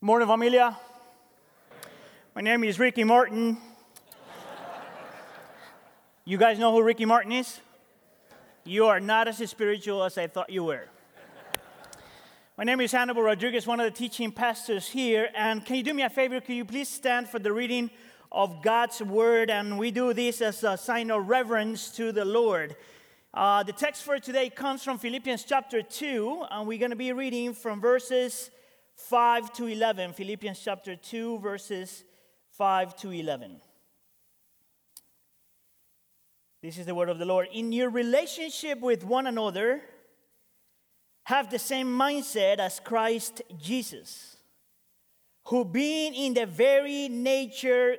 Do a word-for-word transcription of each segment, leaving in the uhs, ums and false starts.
Morning, familia. My name is Ricky Martin. You guys know who Ricky Martin is? You are not as spiritual as I thought you were. My name is Hannibal Rodriguez, one of the teaching pastors here. And can you do me a favor? Can you please stand for the reading of God's Word? And we do this as a sign of reverence to the Lord. Uh, the text for today comes from Philippians chapter two, and we're going to be reading from verses five to eleven, Philippians chapter two, verses five to eleven. This is the word of the Lord. In your relationship with one another, have the same mindset as Christ Jesus, who being in the very nature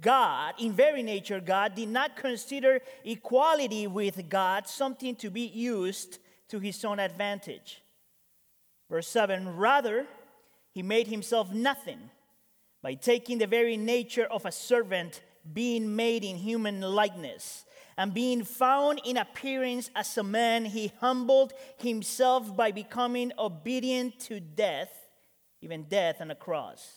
God, in very nature God, did not consider equality with God something to be used to his own advantage. Verse seven, rather, he made himself nothing by taking the very nature of a servant, being made in human likeness, and being found in appearance as a man, he humbled himself by becoming obedient to death, even death on a cross.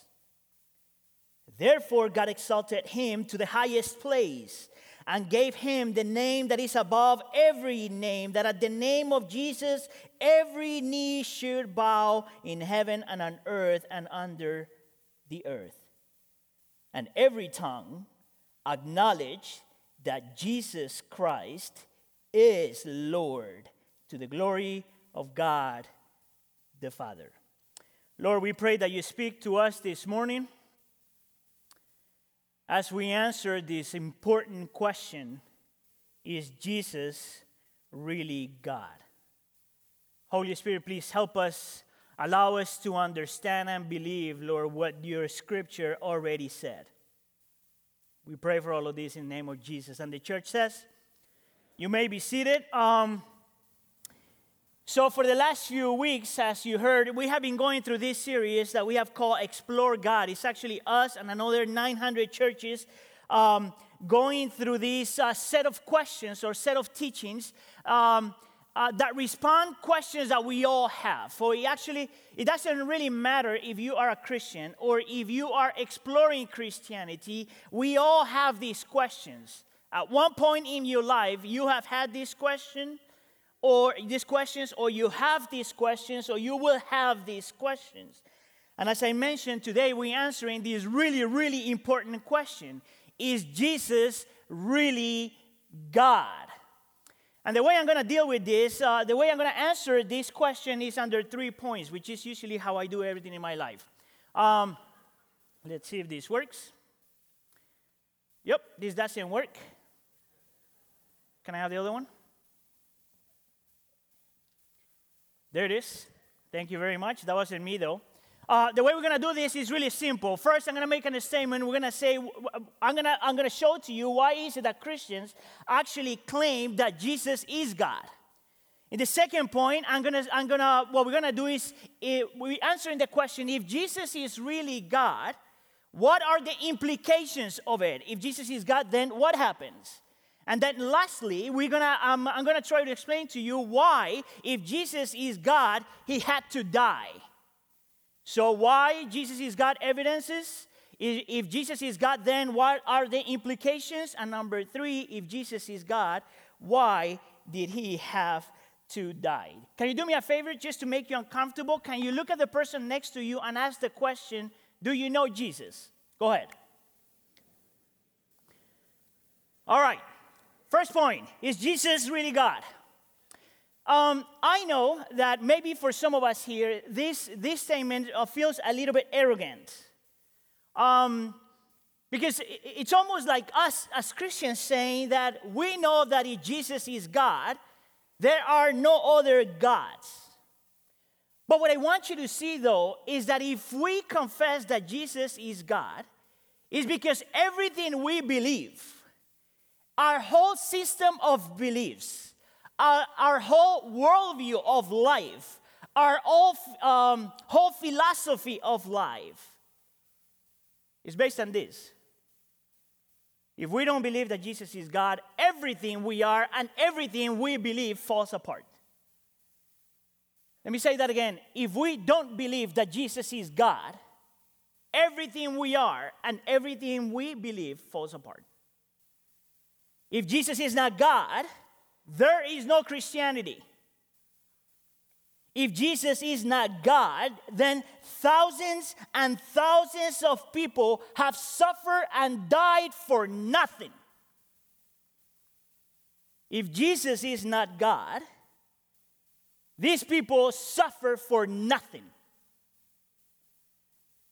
Therefore, God exalted him to the highest place and gave him the name that is above every name, that at the name of Jesus, every knee should bow in heaven and on earth and under the earth. And every tongue acknowledge that Jesus Christ is Lord, to the glory of God the Father. Lord, we pray that you speak to us this morning as we answer this important question, is Jesus really God? Holy Spirit, please help us, allow us to understand and believe, Lord, what your scripture already said. We pray for all of this in the name of Jesus. And the church says, you may be seated. Um, so for the last few weeks, as you heard, we have been going through this series that we have called Explore God. It's actually us and another nine hundred churches um, going through this uh, set of questions or set of teachings um Uh, that respond questions that we all have. For it actually, it doesn't really matter if you are a Christian or if you are exploring Christianity. We all have these questions. At one point in your life, you have had this question, or these questions, or you have these questions, or you will have these questions. And as I mentioned, today we're answering this really, really important question. Is Jesus really God? And the way I'm going to deal with this, uh, the way I'm going to answer this question is under three points, which is usually how I do everything in my life. Um, let's see if this works. Yep, this doesn't work. Can I have the other one? There it is. Thank you very much. That wasn't me, though. Uh, the way we're going to do this is really simple. First, I'm going to make a statement. We're going to say, I'm going to I'm going to show to you why is it that Christians actually claim that Jesus is God. In the second point, I'm going to I'm going to what we're going to do is we're answering the question, if Jesus is really God, what are the implications of it? If Jesus is God, then what happens? And then lastly, we're going to um, I'm going to try to explain to you why, if Jesus is God, he had to die. So why Jesus is God evidences, if Jesus is God, then what are the implications? And number three, if Jesus is God, why did he have to die? Can you do me a favor just to make you uncomfortable? Can you look at the person next to you and ask the question, do you know Jesus? Go ahead. All right. First point, is Jesus really God? Um, I know that maybe for some of us here, this, this statement feels a little bit arrogant. Um, because it's almost like us as Christians saying that we know that if Jesus is God, there are no other gods. But what I want you to see, though, is that if we confess that Jesus is God, it's because everything we believe, our whole system of beliefs, Our, our whole worldview of life, our whole, um, whole philosophy of life is based on this. If we don't believe that Jesus is God, everything we are and everything we believe falls apart. Let me say that again. If we don't believe that Jesus is God, everything we are and everything we believe falls apart. If Jesus is not God, there is no Christianity. If Jesus is not God, then thousands and thousands of people have suffered and died for nothing. If Jesus is not God, these people suffer for nothing.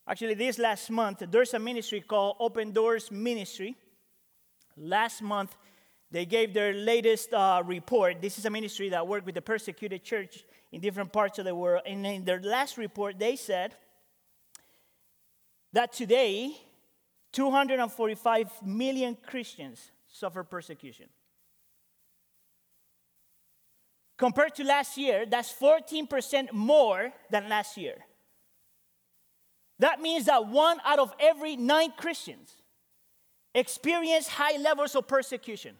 Actually, this last month, there's a ministry called Open Doors Ministry. Last month, they gave their latest uh, report. This is a ministry that worked with the persecuted church in different parts of the world. And in their last report, they said that today, two hundred forty-five million Christians suffer persecution. Compared to last year, that's fourteen percent more than last year. That means that one out of every nine Christians experience high levels of persecution.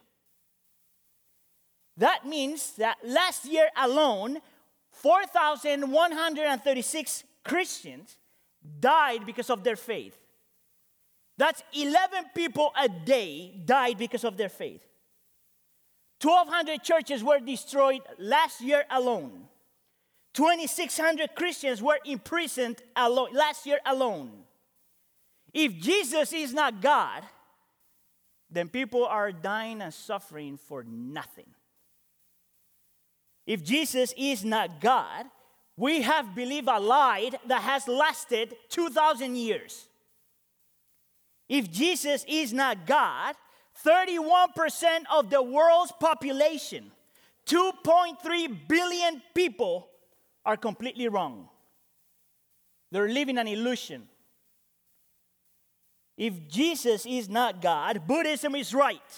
That means that last year alone, four thousand one hundred thirty-six Christians died because of their faith. That's eleven people a day died because of their faith. twelve hundred churches were destroyed last year alone. twenty-six hundred Christians were imprisoned alone, last year alone. If Jesus is not God, then people are dying and suffering for nothing. If Jesus is not God, we have believed a lie that has lasted two thousand years. If Jesus is not God, thirty-one percent of the world's population, two point three billion people, are completely wrong. They're living an illusion. If Jesus is not God, Buddhism is right.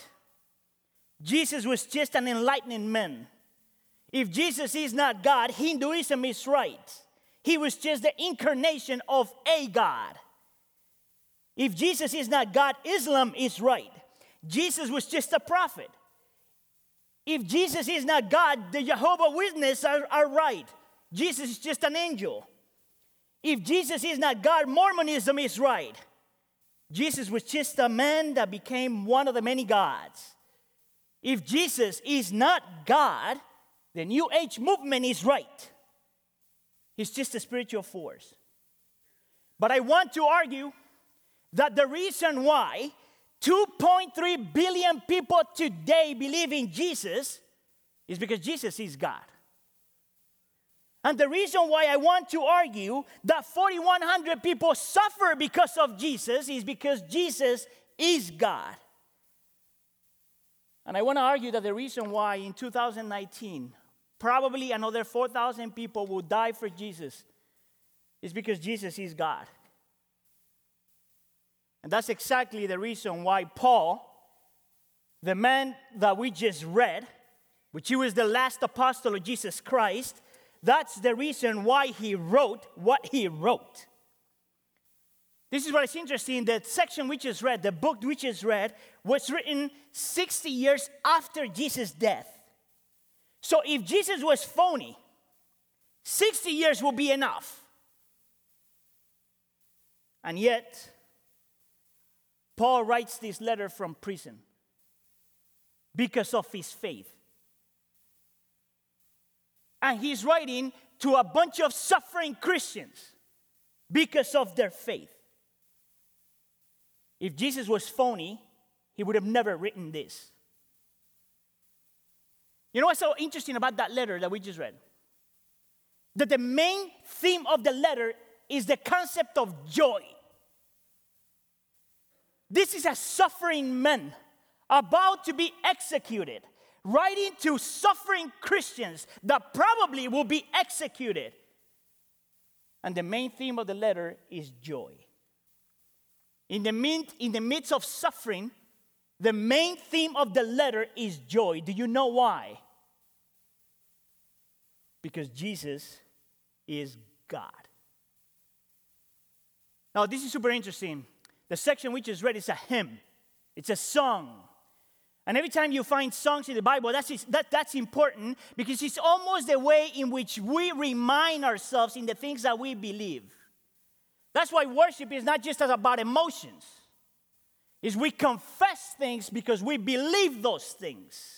Jesus was just an enlightened man. If Jesus is not God, Hinduism is right. He was just the incarnation of a God. If Jesus is not God, Islam is right. Jesus was just a prophet. If Jesus is not God, the Jehovah's Witnesses are, are right. Jesus is just an angel. If Jesus is not God, Mormonism is right. Jesus was just a man that became one of the many gods. If Jesus is not God, the New Age movement is right. He's just a spiritual force. But I want to argue that the reason why two point three billion people today believe in Jesus is because Jesus is God. And the reason why I want to argue that four thousand one hundred people suffer because of Jesus is because Jesus is God. And I want to argue that the reason why in two thousand nineteen, probably another four thousand people will die for Jesus is because Jesus is God. And that's exactly the reason why Paul, the man that we just read, which he was the last apostle of Jesus Christ, that's the reason why he wrote what he wrote. This is what is interesting. The section we just read, the book we just read, was written sixty years after Jesus' death. So if Jesus was phony, sixty years would be enough. And yet, Paul writes this letter from prison because of his faith. And he's writing to a bunch of suffering Christians because of their faith. If Jesus was phony, he would have never written this. You know what's so interesting about that letter that we just read? That the main theme of the letter is the concept of joy. This is a suffering man about to be executed, writing to suffering Christians that probably will be executed. And the main theme of the letter is joy. In the, min- in the midst of suffering, the main theme of the letter is joy. Do you know why? Because Jesus is God. Now, this is super interesting. The section we just read is a hymn. It's a song. And every time you find songs in the Bible, that's, that, that's important because it's almost the way in which we remind ourselves in the things that we believe. That's why worship is not just about emotions. It's we confess things because we believe those things.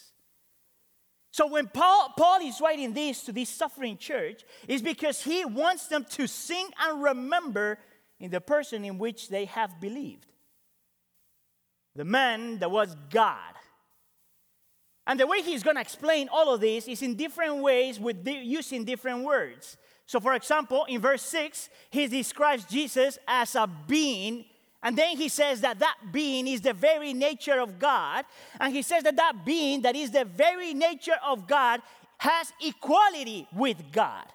So when Paul, Paul is writing this to this suffering church, it's because he wants them to sing and remember in the person in which they have believed. The man that was God. And the way he's going to explain all of this is in different ways with di- using different words. So, for example, in verse six, he describes Jesus as a being, and then he says that that being is the very nature of God, and he says that that being that is the very nature of God has equality with God.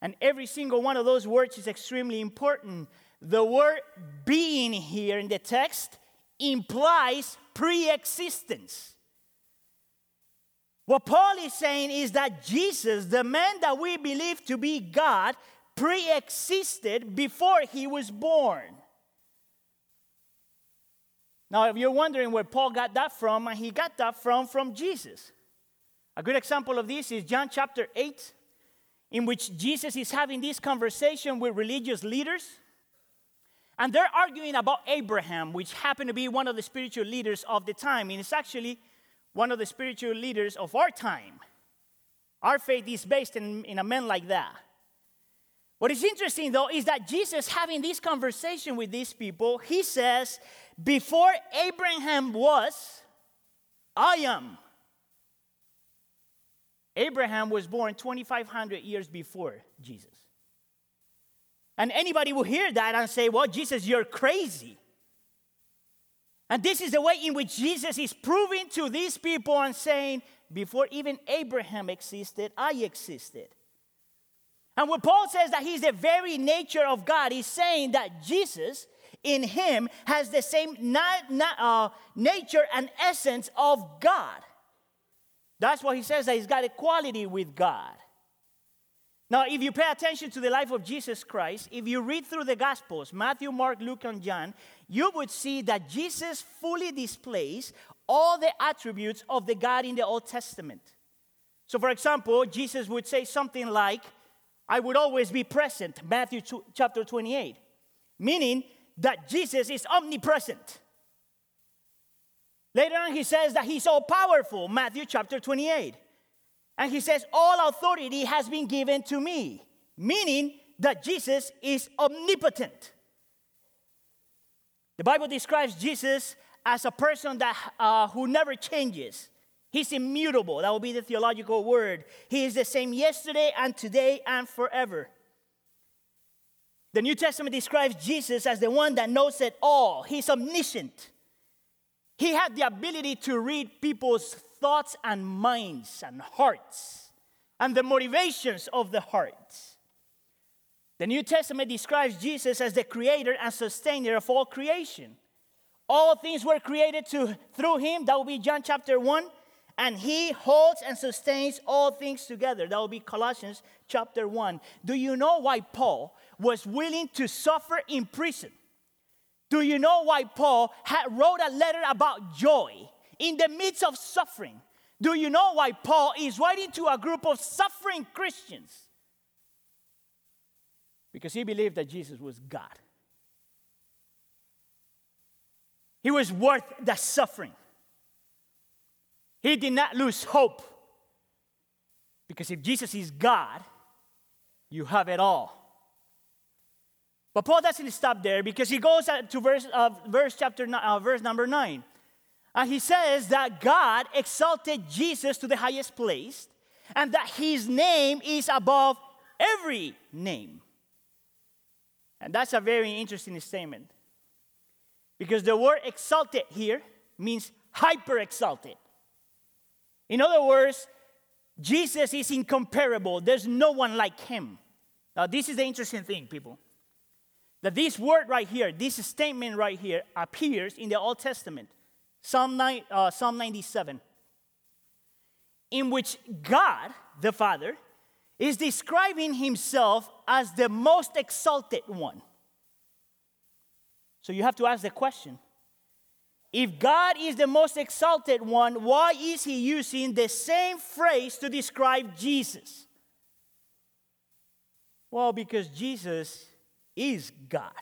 And every single one of those words is extremely important. The word being here in the text implies pre-existence. What Paul is saying is that Jesus, the man that we believe to be God, pre-existed before he was born. Now, if you're wondering where Paul got that from, and he got that from, from Jesus. A good example of this is John chapter eight, in which Jesus is having this conversation with religious leaders. And they're arguing about Abraham, which happened to be one of the spiritual leaders of the time. And it's actually one of the spiritual leaders of our time. Our faith is based in, in a man like that. What is interesting, though, is that Jesus, having this conversation with these people, he says, before Abraham was, I am. Abraham was born twenty-five hundred years before Jesus. And anybody will hear that and say, well, Jesus, you're crazy. And this is the way in which Jesus is proving to these people and saying, before even Abraham existed, I existed. And when Paul says that he's the very nature of God, he's saying that Jesus in him has the same na- na- uh, nature and essence of God. That's why he says that he's got equality with God. Now, if you pay attention to the life of Jesus Christ, if you read through the Gospels, Matthew, Mark, Luke, and John, you would see that Jesus fully displays all the attributes of the God in the Old Testament. So, for example, Jesus would say something like, I would always be present, Matthew chapter twenty-eight, meaning that Jesus is omnipresent. Later on, he says that he's all-powerful, Matthew chapter twenty-eight. And he says, all authority has been given to me, meaning that Jesus is omnipotent. The Bible describes Jesus as a person that uh, who never changes. He's immutable. That will be the theological word. He is the same yesterday and today and forever. The New Testament describes Jesus as the one that knows it all. He's omniscient. He had the ability to read people's thoughts and minds and hearts and the motivations of the hearts. The New Testament describes Jesus as the creator and sustainer of all creation. All things were created to, through him. That will be John chapter one. And he holds and sustains all things together. That will be Colossians chapter one. Do you know why Paul was willing to suffer in prison? Do you know why Paul had wrote a letter about joy in the midst of suffering? Do you know why Paul is writing to a group of suffering Christians? Because he believed that Jesus was God. He was worth the suffering. He did not lose hope. Because if Jesus is God, you have it all. But Paul doesn't stop there, because he goes to verse, uh, verse, chapter, uh, verse number nine. And he says that God exalted Jesus to the highest place, and that his name is above every name. And that's a very interesting statement, because the word exalted here means hyper-exalted. In other words, Jesus is incomparable. There's no one like him. Now, this is the interesting thing, people. That this word right here, this statement right here, appears in the Old Testament. Psalm, nine, uh, Psalm ninety-seven, in which God, the Father, is describing himself as the most exalted one. So you have to ask the question, if God is the most exalted one, why is he using the same phrase to describe Jesus? Well, because Jesus is God.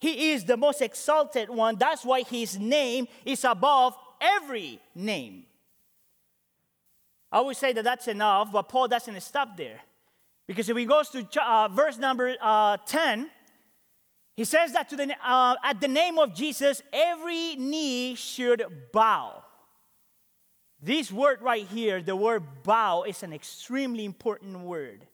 He is the most exalted one. That's why his name is above every name. I would say that that's enough, but Paul doesn't stop there. Because if he goes to uh, verse number uh, ten, he says that to the, uh, at the name of Jesus, every knee should bow. This word right here, the word bow, is an extremely important word.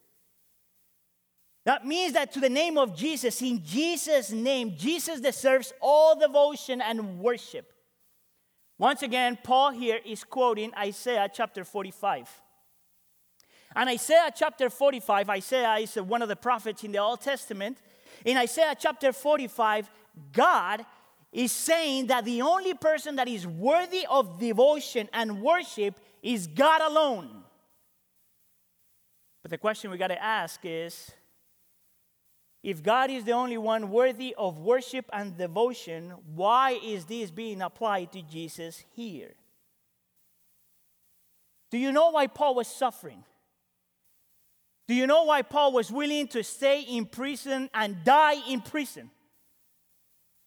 That means that to the name of Jesus, in Jesus' name, Jesus deserves all devotion and worship. Once again, Paul here is quoting Isaiah chapter forty-five. And Isaiah chapter forty-five, Isaiah is one of the prophets in the Old Testament. In Isaiah chapter forty-five, God is saying that the only person that is worthy of devotion and worship is God alone. But the question we got to ask is, if God is the only one worthy of worship and devotion, why is this being applied to Jesus here? Do you know why Paul was suffering? Do you know why Paul was willing to stay in prison and die in prison?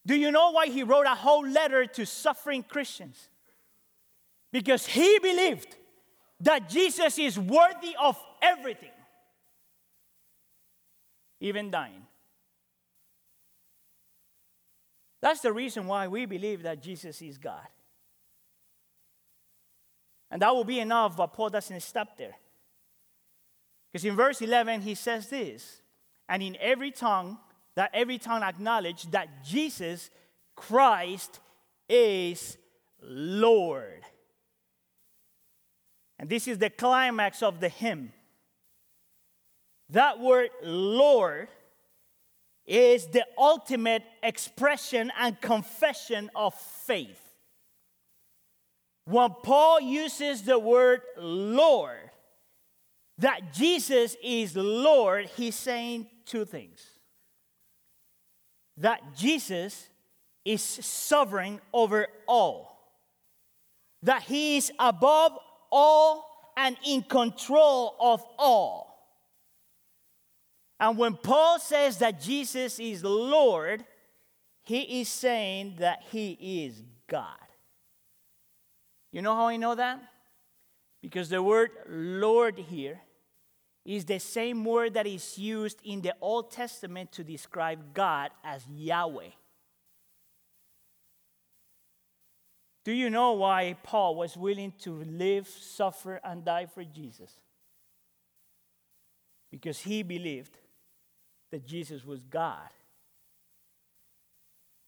Do you know why he wrote a whole letter to suffering Christians? Because he believed that Jesus is worthy of everything, even dying. That's the reason why we believe that Jesus is God. And that will be enough, but Paul doesn't stop there. Because in verse eleven, he says this, and in every tongue, that every tongue acknowledge that Jesus Christ is Lord. And this is the climax of the hymn. That word Lord is the ultimate expression and confession of faith. When Paul uses the word Lord, that Jesus is Lord, he's saying two things. That Jesus is sovereign over all. That he is above all and in control of all. And when Paul says that Jesus is Lord, he is saying that he is God. You know how I know that? Because the word Lord here is the same word that is used in the Old Testament to describe God as Yahweh. Do you know why Paul was willing to live, suffer, and die for Jesus? Because he believed that Jesus was God.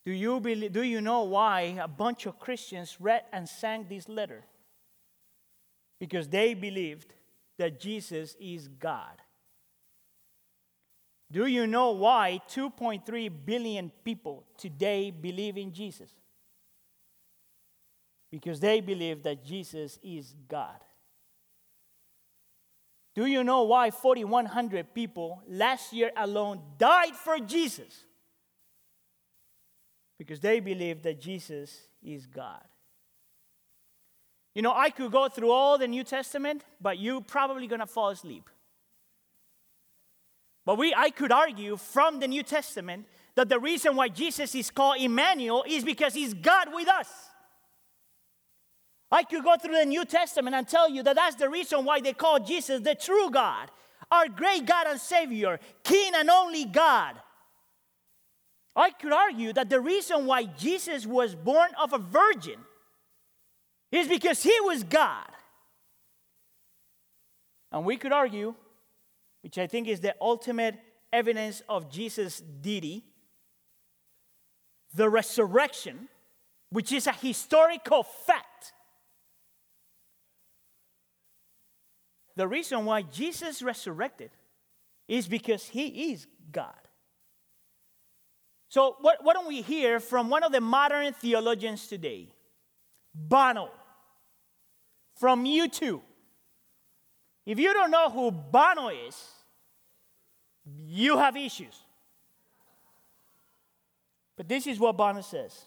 Do you believe, do you know why a bunch of Christians read and sang this letter? Because they believed that Jesus is God. Do you know why two point three billion people today believe in Jesus? Because they believe that Jesus is God. Do you know why four thousand one hundred people last year alone died for Jesus? Because they believe that Jesus is God. You know, I could go through all the New Testament, but you're probably going to fall asleep. But we, I could argue from the New Testament that the reason why Jesus is called Emmanuel is because he's God with us. I could go through the New Testament and tell you that that's the reason why they call Jesus the true God, our great God and Savior, King and only God. I could argue that the reason why Jesus was born of a virgin is because he was God. And we could argue, which I think is the ultimate evidence of Jesus' deity, the resurrection, which is a historical fact. The reason why Jesus resurrected is because he is God. So why don't we hear from one of the modern theologians today, Bono, from U two. If you don't know who Bono is, you have issues. But this is what Bono says.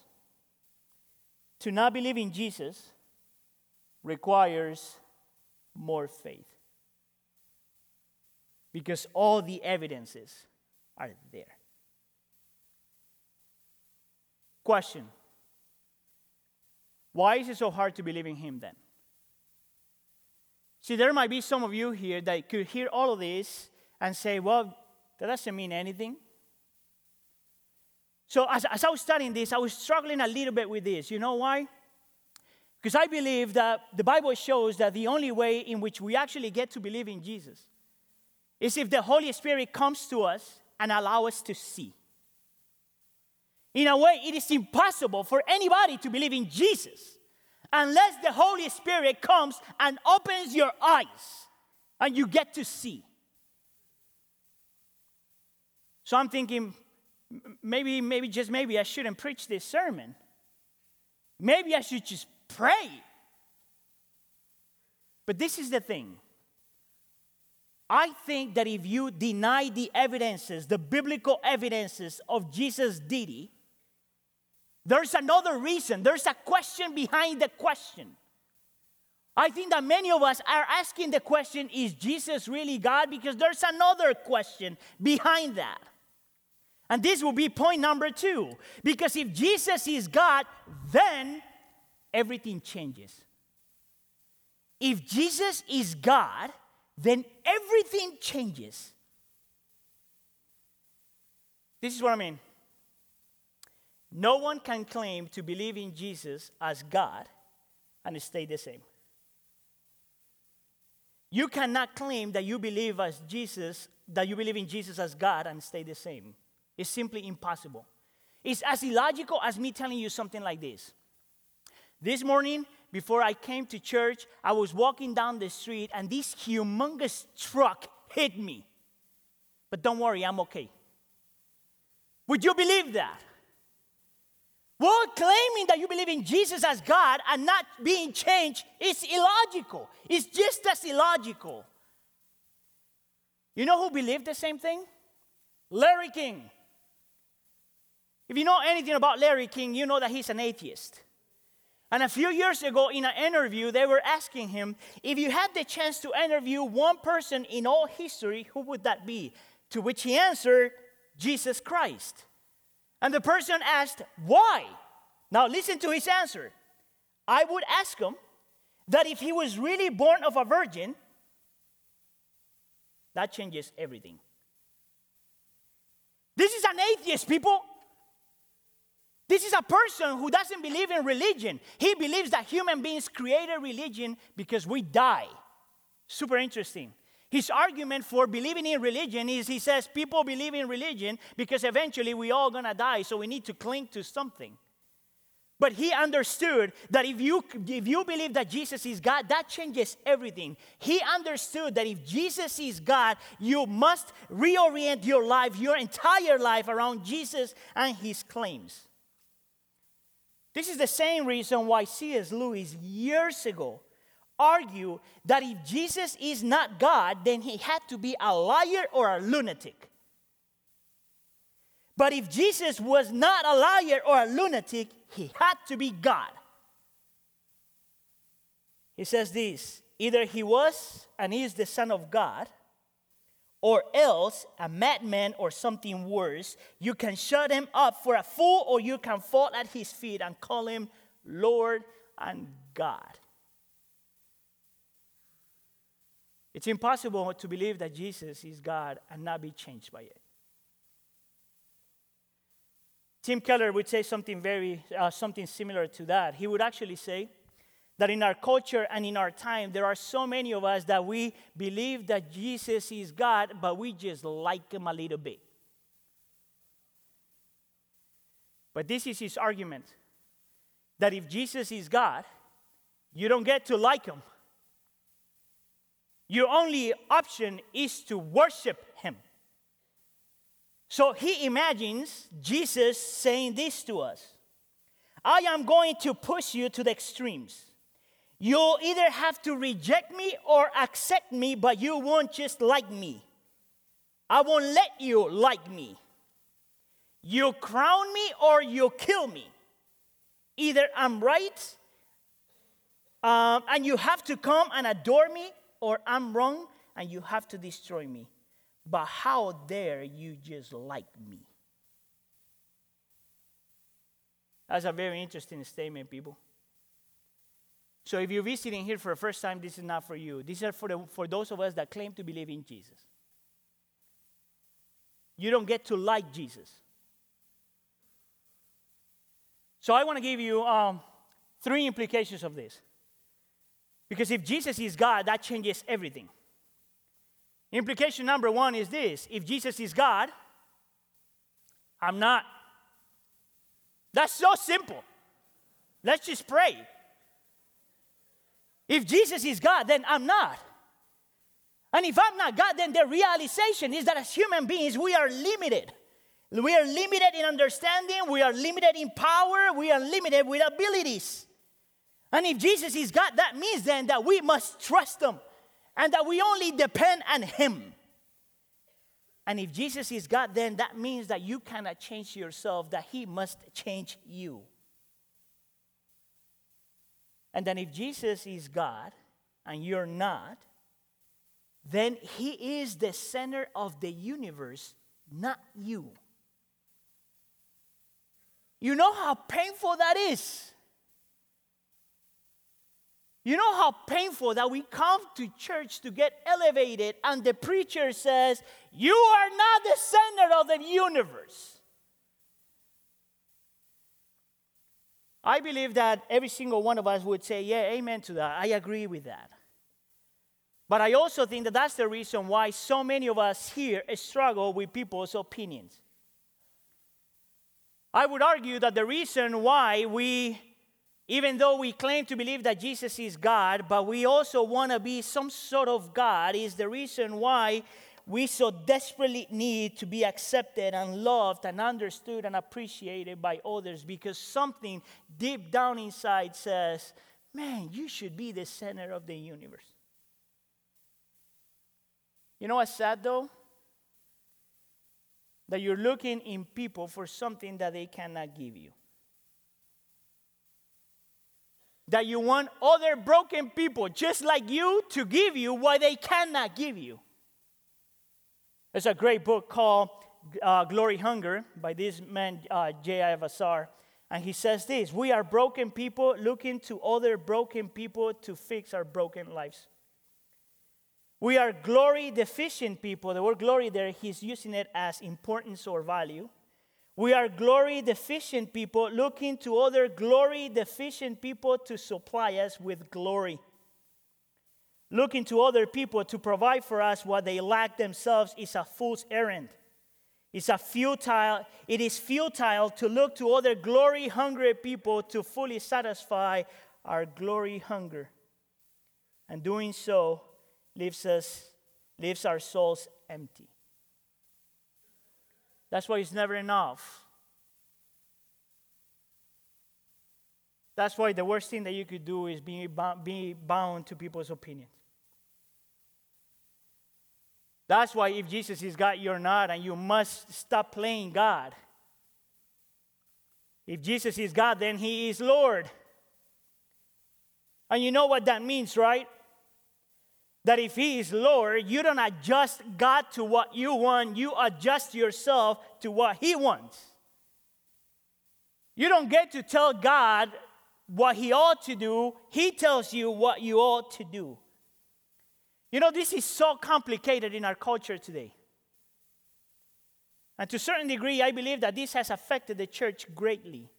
To not believe in Jesus requires more faith. Because all the evidences are there. Question. Why is it so hard to believe in him then? See, there might be some of you here that could hear all of this and say, well, that doesn't mean anything. So as, as I was studying this, I was struggling a little bit with this. You know why? Because I believe that the Bible shows that the only way in which we actually get to believe in Jesus is if the Holy Spirit comes to us and allows us to see. In a way, it is impossible for anybody to believe in Jesus unless the Holy Spirit comes and opens your eyes and you get to see. So I'm thinking, maybe, maybe, just maybe I shouldn't preach this sermon. Maybe I should just pray. But this is the thing. I think that if you deny the evidences, the biblical evidences of Jesus' deity, there's another reason. There's a question behind the question. I think that many of us are asking the question, is Jesus really God? Because there's another question behind that. And this will be point number two. Because if Jesus is God, then everything changes. If Jesus is God, then everything changes. This is what I mean. No one can claim to believe in Jesus as God and stay the same. You cannot claim that you believe as Jesus, that you believe in Jesus as God and stay the same. It's simply impossible. It's as illogical as me telling you something like this. This morning, before I came to church, I was walking down the street and this humongous truck hit me. But don't worry, I'm okay. Would you believe that? Well, claiming that you believe in Jesus as God and not being changed is illogical. It's just as illogical. You know who believed the same thing? Larry King. If you know anything about Larry King, you know that he's an atheist. And a few years ago in an interview, they were asking him, if you had the chance to interview one person in all history, who would that be? To which he answered, Jesus Christ. And the person asked, why? Now listen to his answer. I would ask him that if he was really born of a virgin, that changes everything. This is an atheist, people. This is a person who doesn't believe in religion. He believes that human beings created religion because we die. Super interesting. His argument for believing in religion is he says people believe in religion because eventually we all gonna die, so we need to cling to something. But he understood that if you, if you believe that Jesus is God, that changes everything. He understood that if Jesus is God, you must reorient your life, your entire life around Jesus and his claims. This is the same reason why C S Lewis years ago argued that if Jesus is not God, then he had to be a liar or a lunatic. But if Jesus was not a liar or a lunatic, he had to be God. He says this, either he was and is the Son of God, or else a madman or something worse. You can shut him up for a fool, or you can fall at his feet and call him Lord and God. It's impossible to believe that Jesus is God and not be changed by it. Tim Keller would say something very, uh, something similar to that. He would actually say that in our culture and in our time, there are so many of us that we believe that Jesus is God, but we just like him a little bit. But this is his argument, that if Jesus is God, you don't get to like him. Your only option is to worship him. So he imagines Jesus saying this to us. I am going to push you to the extremes. You'll either have to reject me or accept me, but you won't just like me. I won't let you like me. You crown me or you kill me. Either I'm right, um, and you have to come and adore me, or I'm wrong and you have to destroy me. But how dare you just like me? That's a very interesting statement, people. So if you're visiting here for the first time, this is not for you. These are for the, for those of us that claim to believe in Jesus. You don't get to like Jesus. So I want to give you um, three implications of this. Because if Jesus is God, that changes everything. Implication number one is this. If Jesus is God, I'm not. That's so simple. Let's just pray. If Jesus is God, then I'm not. And if I'm not God, then the realization is that as human beings, we are limited. We are limited in understanding. We are limited in power. We are limited with abilities. And if Jesus is God, that means then that we must trust him and that we only depend on him. And if Jesus is God, then that means that you cannot change yourself, that he must change you. And then if Jesus is God and you're not, then he is the center of the universe, not you. You know how painful that is. You know how painful that we come to church to get elevated and the preacher says, you are not the center of the universe. I believe that every single one of us would say, yeah, amen to that. I agree with that. But I also think that that's the reason why so many of us here struggle with people's opinions. I would argue that the reason why we, even though we claim to believe that Jesus is God, but we also want to be some sort of God, is the reason why we so desperately need to be accepted and loved and understood and appreciated by others, because something deep down inside says, man, you should be the center of the universe. You know what's sad, though? That you're looking in people for something that they cannot give you. That you want other broken people just like you to give you what they cannot give you. There's a great book called uh, Glory Hunger by this man, uh, J I Vassar. And he says this, we are broken people looking to other broken people to fix our broken lives. We are glory deficient people. The word glory there, he's using it as importance or value. We are glory deficient people looking to other glory deficient people to supply us with glory. Looking to other people to provide for us what they lack themselves is a fool's errand. It's a futile, it is futile to look to other glory hungry people to fully satisfy our glory hunger. And doing so leaves us, leaves our souls empty. That's why it's never enough. That's why the worst thing that you could do is be, be bound to people's opinions. That's why if Jesus is God, you're not, and you must stop playing God. If Jesus is God, then he is Lord. And you know what that means, right? That if he is Lord, you don't adjust God to what you want. You adjust yourself to what he wants. You don't get to tell God what he ought to do. He tells you what you ought to do. You know, this is so complicated in our culture today. And to a certain degree, I believe that this has affected the church greatly.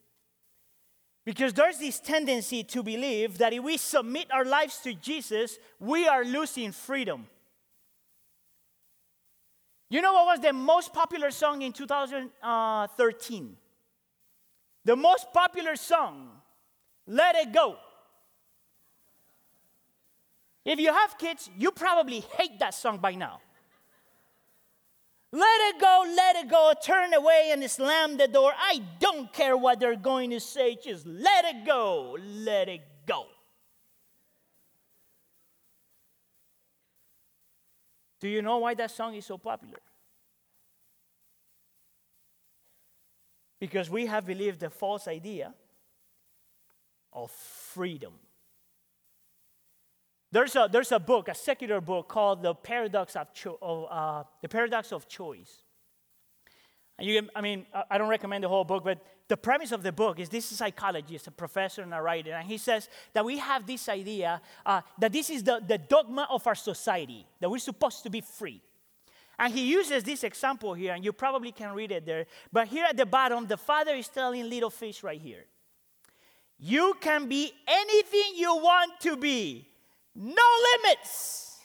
Because there's this tendency to believe that if we submit our lives to Jesus, we are losing freedom. You know what was the most popular song in two thousand thirteen? The most popular song, Let It Go. If you have kids, you probably hate that song by now. Let it go, let it go, turn away and slam the door. I don't care what they're going to say, just let it go, let it go. Do you know why that song is so popular? Because we have believed the false idea of freedom. There's a there's a book, a secular book called The Paradox of Cho- of, uh, The Paradox of Choice. And you, I mean, I don't recommend the whole book, but the premise of the book is this: is a psychologist, a professor, and a writer, and he says that we have this idea uh, that this is the, the dogma of our society, that we're supposed to be free. And he uses this example here, and you probably can read it there. But here at the bottom, the father is telling little fish right here, you can be anything you want to be. No limits.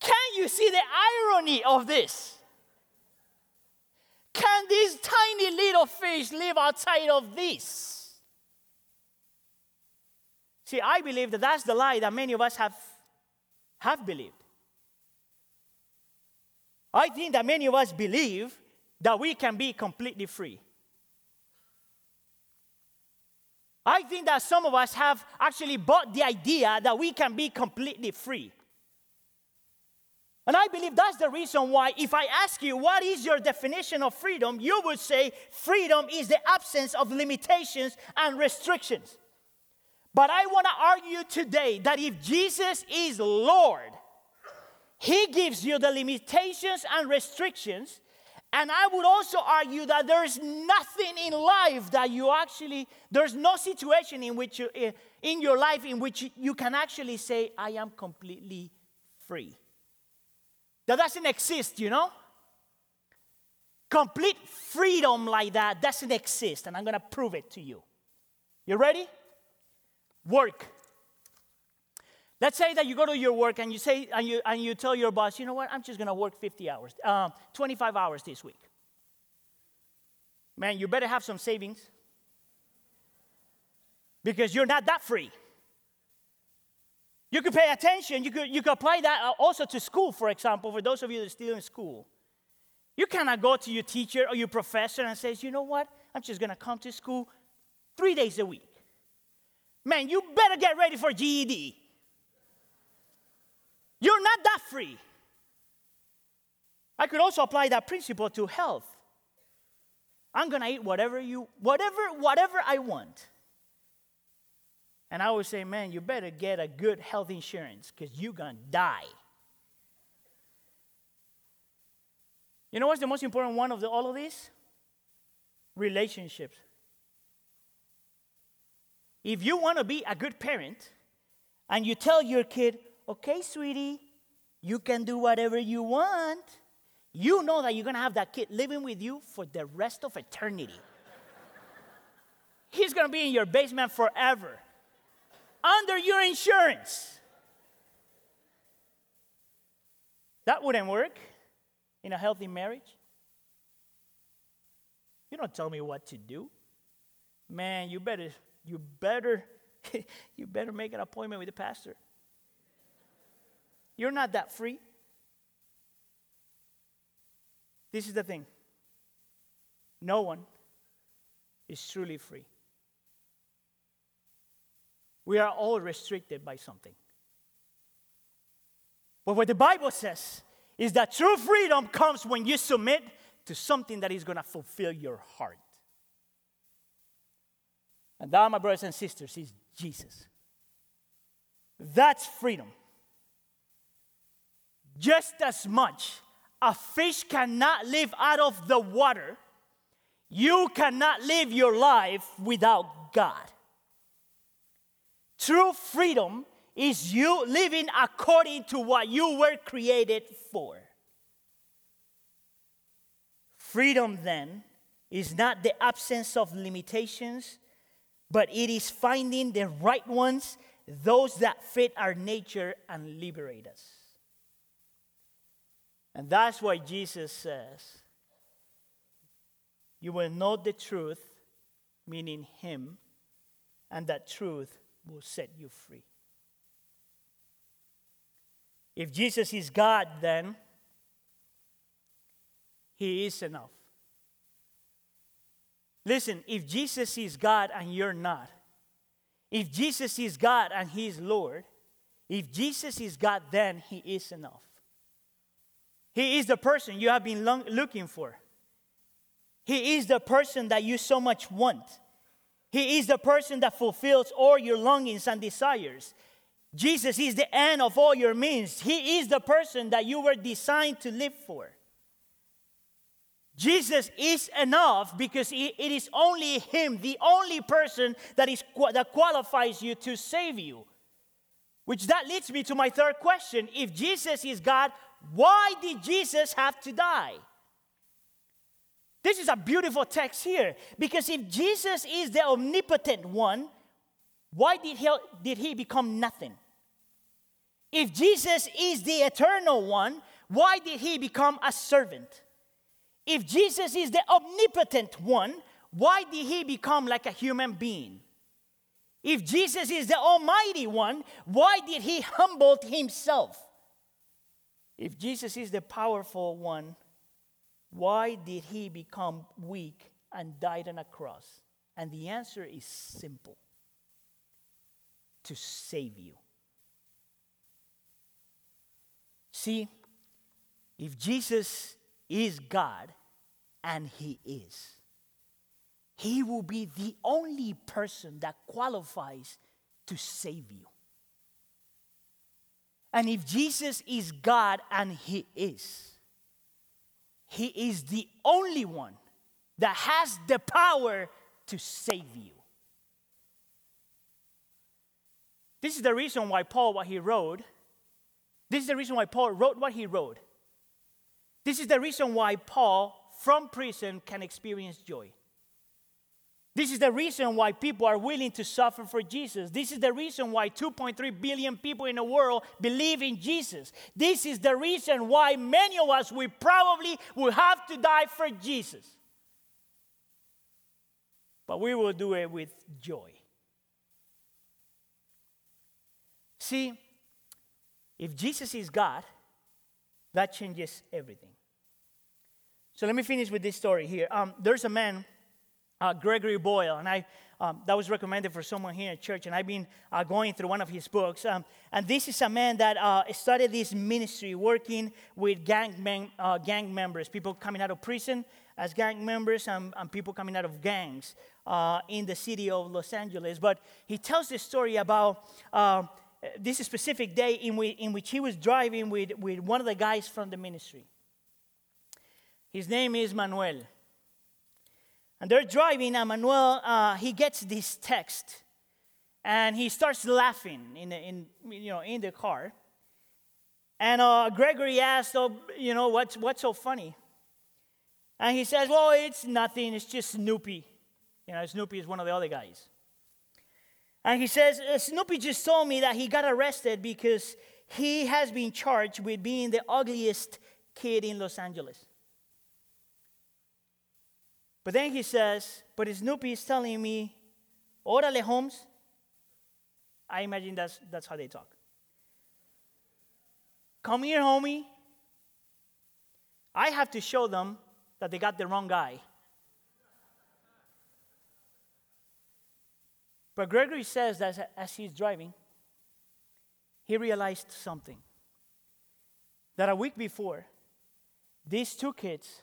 Can you see the irony of this? Can these tiny little fish live outside of this? See, I believe that that's the lie that many of us have, have believed. I think that many of us believe that we can be completely free. I think that some of us have actually bought the idea that we can be completely free. And I believe that's the reason why if I ask you, what is your definition of freedom? You would say freedom is the absence of limitations and restrictions. But I want to argue today that if Jesus is Lord, he gives you the limitations and restrictions. And I would also argue that there's nothing in life that you actually, there's no situation in which you, in your life in which you can actually say, I am completely free. That doesn't exist, you know? Complete freedom like that doesn't exist, and I'm going to prove it to you. You ready? Work. Let's say that you go to your work and you say and you and you tell your boss, you know what? I'm just going to work fifty hours, um, twenty-five hours this week. Man, you better have some savings because you're not that free. You could pay attention. You could you could apply that also to school, for example. For those of you that are still in school, you cannot go to your teacher or your professor and say, you know what? I'm just going to come to school three days a week. Man, you better get ready for G E D. You're not that free. I could also apply that principle to health. I'm gonna eat whatever you, whatever, whatever I want. And I always say, man, you better get a good health insurance because you're gonna die. You know what's the most important one of the, all of this? Relationships. If you wanna be a good parent and you tell your kid, okay, sweetie, you can do whatever you want, you know that you're going to have that kid living with you for the rest of eternity. He's going to be in your basement forever, under your insurance. That wouldn't work in a healthy marriage. You don't tell me what to do. Man, you better, you better, you better make an appointment with the pastor. You're not that free. This is the thing. No one is truly free. We are all restricted by something. But what the Bible says is that true freedom comes when you submit to something that is going to fulfill your heart. And that, my brothers and sisters, is Jesus. That's freedom. Just as much a fish cannot live out of the water, you cannot live your life without God. True freedom is you living according to what you were created for. Freedom, then, is not the absence of limitations, but it is finding the right ones, those that fit our nature and liberate us. And that's why Jesus says, you will know the truth, meaning him, and that truth will set you free. If Jesus is God, then he is enough. Listen, if Jesus is God and you're not, if Jesus is God and he is Lord, if Jesus is God, then he is enough. He is the person you have been long looking for. He is the person that you so much want. He is the person that fulfills all your longings and desires. Jesus is the end of all your means. He is the person that you were designed to live for. Jesus is enough because it is only Him, the only person that is that qualifies you to save you. Which that leads me to my third question. If Jesus is God, why did Jesus have to die? This is a beautiful text here. Because if Jesus is the omnipotent one, why did he, did he become nothing? If Jesus is the eternal one, why did he become a servant? If Jesus is the omnipotent one, why did he become like a human being? If Jesus is the almighty one, why did he humble himself? If Jesus is the powerful one, why did he become weak and died on a cross? And the answer is simple. To save you. See, if Jesus is God, and He is, He will be the only person that qualifies to save you. And if Jesus is God, and He is, He is the only one that has the power to save you. This is the reason why Paul, what he wrote, this is the reason why Paul wrote what he wrote. This is the reason why Paul, from prison, can experience joy. This is the reason why people are willing to suffer for Jesus. This is the reason why two point three billion people in the world believe in Jesus. This is the reason why many of us, we probably will have to die for Jesus. But we will do it with joy. See, if Jesus is God, that changes everything. So let me finish with this story here. Um, there's a man, uh, Gregory Boyle, and I um, that was recommended for someone here at church, and I've been uh, going through one of his books. Um, and this is a man that uh, started this ministry working with gang, men, uh, gang members, people coming out of prison as gang members and, and people coming out of gangs uh, in the city of Los Angeles. But he tells this story about... Uh, This specific day in which, in which he was driving with, with one of the guys from the ministry. His name is Manuel. And they're driving, and Manuel, uh, he gets this text. And he starts laughing in the, in, you know, in the car. And uh, Gregory asked, oh, you know, what's, what's so funny? And he says, well, it's nothing. It's just Snoopy. You know, Snoopy is one of the other guys. And he says, Snoopy just told me that he got arrested because he has been charged with being the ugliest kid in Los Angeles. But then he says, but Snoopy is telling me, órale, Holmes. I imagine that's, that's how they talk. Come here, homie. I have to show them that they got the wrong guy. But Gregory says that as he's driving, he realized something. That a week before, these two kids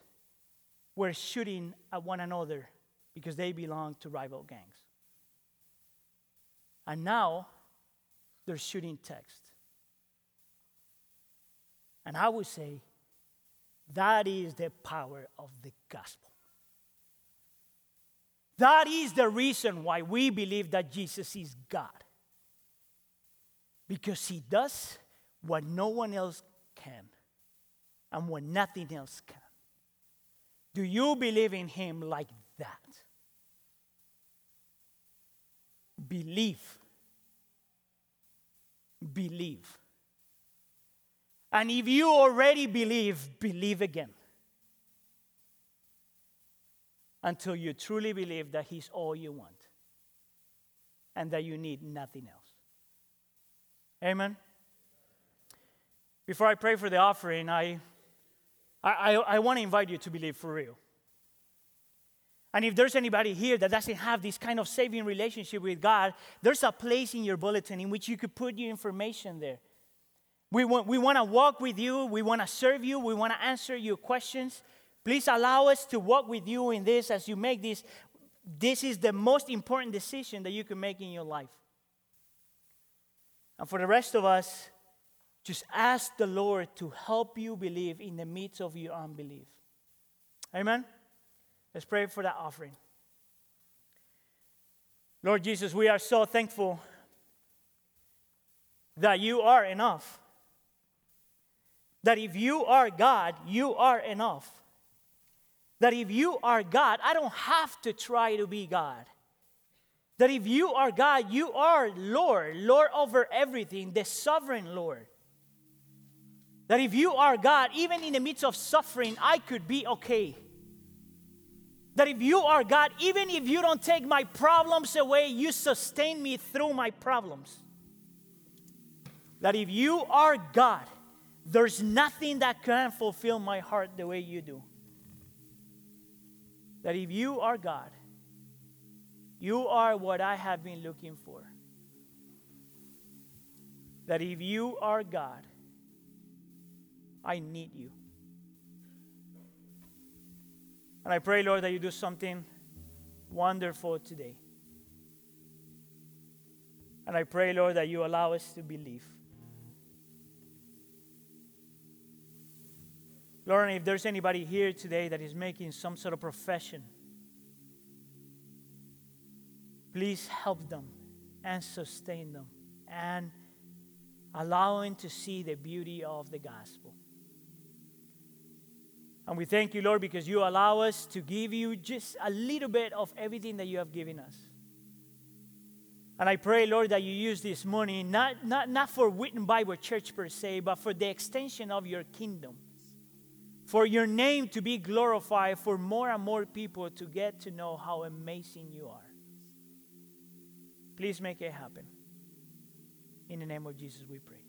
were shooting at one another because they belonged to rival gangs. And now, they're shooting text. And I would say, that is the power of the gospel. That is the reason why we believe that Jesus is God. Because He does what no one else can and what nothing else can. Do you believe in Him like that? Believe. Believe. And if you already believe, believe again. Until you truly believe that He's all you want and that you need nothing else. Amen? Before I pray for the offering, I, I, I want to invite you to believe for real. And if there's anybody here that doesn't have this kind of saving relationship with God, there's a place in your bulletin in which you could put your information there. We want, we want to walk with you. We want to serve you. We want to answer your questions. Please allow us to walk with you in this as you make this This is the most important decision that you can make in your life. And for the rest of us, just ask the Lord to help you believe in the midst of your unbelief. Amen? Let's pray for that offering. Lord Jesus, we are so thankful that you are enough. That if you are God, you are enough. That if you are God, I don't have to try to be God. That if you are God, you are Lord, Lord over everything, the sovereign Lord. That if you are God, even in the midst of suffering, I could be okay. That if you are God, even if you don't take my problems away, you sustain me through my problems. That if you are God, there's nothing that can fulfill my heart the way you do. That if you are God, you are what I have been looking for. That if you are God, I need you. And I pray, Lord, that you do something wonderful today. And I pray, Lord, that you allow us to believe. Lord, if there's anybody here today that is making some sort of profession, please help them and sustain them and allow them to see the beauty of the gospel. And we thank you, Lord, because you allow us to give you just a little bit of everything that you have given us. And I pray, Lord, that you use this money not, not, not for Whitman Bible Church per se, but for the extension of your kingdom. For your name to be glorified, for more and more people to get to know how amazing you are. Please make it happen. In the name of Jesus, we pray.